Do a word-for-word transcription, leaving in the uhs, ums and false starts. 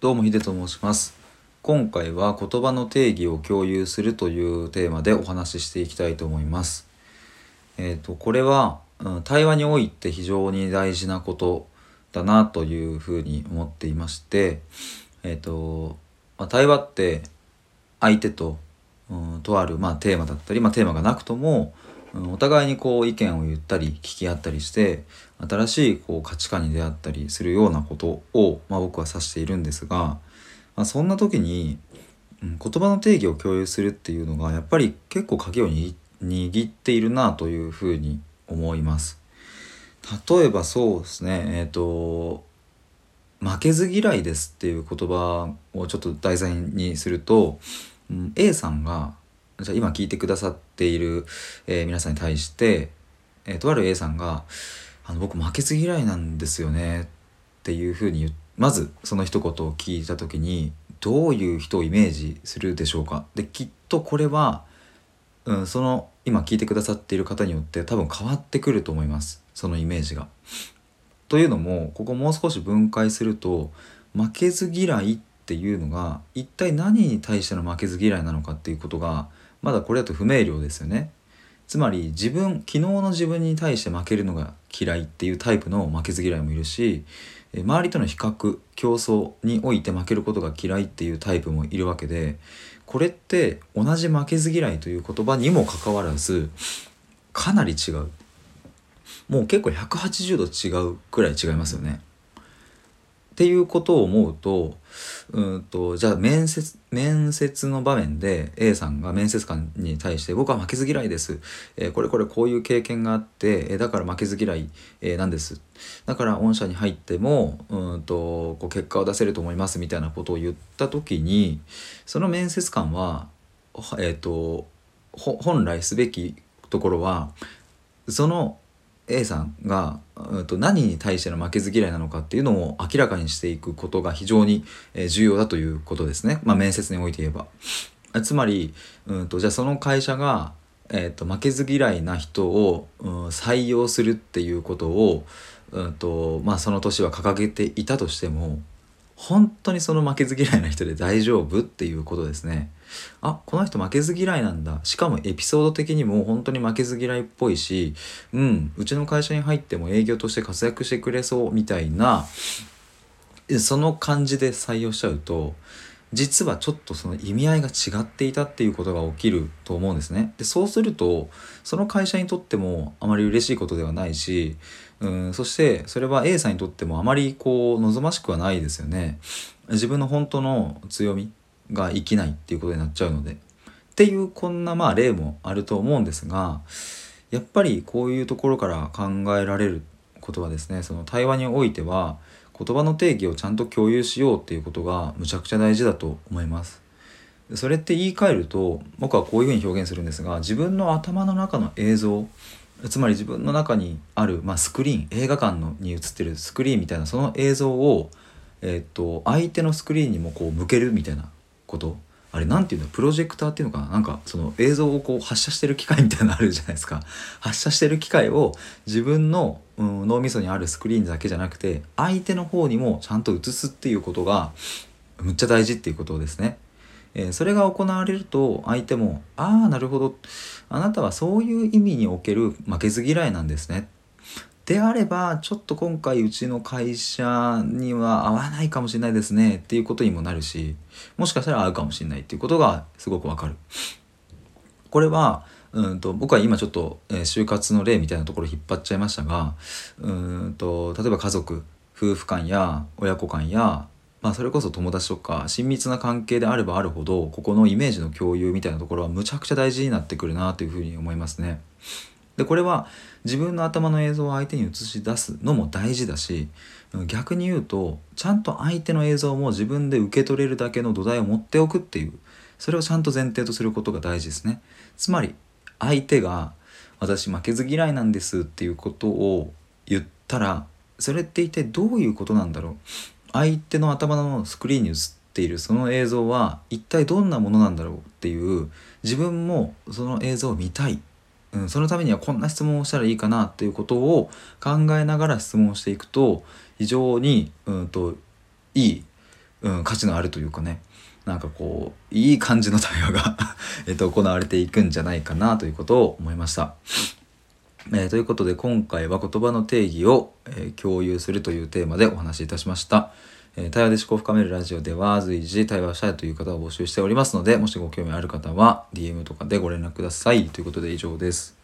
どうもヒデと申します。今回は言葉の定義を共有するというテーマでお話ししていきたいと思います。えーと、これは、うん、対話において非常に大事なことだなというふうに思っていまして、えーとまあ、対話って相手と、うん、とある、まあ、テーマだったり、まあ、テーマがなくともお互いにこう意見を言ったり聞き合ったりして新しいこう価値観に出会ったりするようなことを、まあ、僕は指しているんですが、まあ、そんな時に言葉の定義を共有するっていうのがやっぱり結構鍵を握っているなというふうに思います。例えばそうですね、えーと負けず嫌いですっていう言葉をちょっと題材にすると、うん、A さんがじゃあ今聞いてくださっている、えー、皆さんに対して、えー、とある A さんがあの僕負けず嫌いなんですよねっていうふうにまずその一言を聞いた時にどういう人をイメージするでしょうか。できっとこれは、うん、その今聞いてくださっている方によって多分変わってくると思います、そのイメージが。というのもここもう少し分解すると負けず嫌いっていうのが一体何に対しての負けず嫌いなのかっていうことがまだこれだと不明瞭ですよね。つまり自分昨日の自分に対して負けるのが嫌いっていうタイプの負けず嫌いもいるし、周りとの比較競争において負けることが嫌いっていうタイプもいるわけで、これって同じ負けず嫌いという言葉にもかかわらずかなり違う、もう結構ひゃくはちじゅうど違うくらい違いますよねっていうことを思うと、うんとじゃあ面接、面接の場面で A さんが面接官に対して僕は負けず嫌いです、えー、これこれこういう経験があって、えー、だから負けず嫌い、えー、なんです、だから御社に入ってもうんとこう結果を出せると思いますみたいなことを言った時にその面接官は、えー、と本来すべきところはそのA さんが何に対しての負けず嫌いなのかっていうのを明らかにしていくことが非常に重要だということですね、まあ、面接において言えば。つまりうんとじゃあその会社が、えー、と負けず嫌いな人を、うん、採用するっていうことを、うんとまあ、その年は掲げていたとしても本当にその負けず嫌いな人で大丈夫っていうことですね。あ、この人負けず嫌いなんだ。しかもエピソード的にも本当に負けず嫌いっぽいし、うん、うちの会社に入っても営業として活躍してくれそうみたいな、その感じで採用しちゃうと、実はちょっとその意味合いが違っていたっていうことが起きると思うんですね。で、そうするとその会社にとってもあまり嬉しいことではないし、うん、そしてそれは A さんにとってもあまりこう望ましくはないですよね。自分の本当の強みが生きないっていうことになっちゃうのでっていうこんなまあ例もあると思うんですが、やっぱりこういうところから考えられることはですね、その対話においては言葉の定義をちゃんと共有しようっていうことがむちゃくちゃ大事だと思います。それって言い換えると僕はこういうふうに表現するんですが、自分の頭の中の映像、つまり自分の中にある、まあ、スクリーン、映画館のに映ってるスクリーンみたいなその映像を、えー、っと相手のスクリーンにもこう向けるみたいなこと。あれなんていうの、プロジェクターっていうのかな、なんかその映像をこう発射してる機械みたいなのあるじゃないですか。発射してる機械を自分の、うん、脳みそにあるスクリーンだけじゃなくて相手の方にもちゃんと映すっていうことがむっちゃ大事っていうことですね、えー、それが行われると相手もああなるほどあなたはそういう意味における負けず嫌いなんですね、であればちょっと今回うちの会社には合わないかもしれないですねっていうことにもなるし、もしかしたら合うかもしれないっていうことがすごくわかる。これはうんと僕は今ちょっと、えー、就活の例みたいなところ引っ張っちゃいましたが、うんと例えば家族、夫婦間や親子間や、まあ、それこそ友達とか親密な関係であればあるほどここのイメージの共有みたいなところはむちゃくちゃ大事になってくるなというふうに思いますね。でこれは自分の頭の映像を相手に映し出すのも大事だし、逆に言うとちゃんと相手の映像も自分で受け取れるだけの土台を持っておくっていう、それをちゃんと前提とすることが大事ですね。つまり相手が私負けず嫌いなんですっていうことを言ったらそれって一体どういうことなんだろう、相手の頭のスクリーンに映っているその映像は一体どんなものなんだろうっていう、自分もその映像を見たい、うん、そのためにはこんな質問をしたらいいかなっていうことを考えながら質問していくと非常に、うんと、いい、うん、価値のあるというかね、なんかこういい感じの対話がえっと行われていくんじゃないかなということを思いました。えー、ということで今回は言葉の定義を、えー、共有するというテーマでお話しいたしました。えー、対話で思考を深めるラジオでは随時対話したいという方を募集しておりますので、もしご興味ある方は ディーエム とかでご連絡ください。ということで以上です。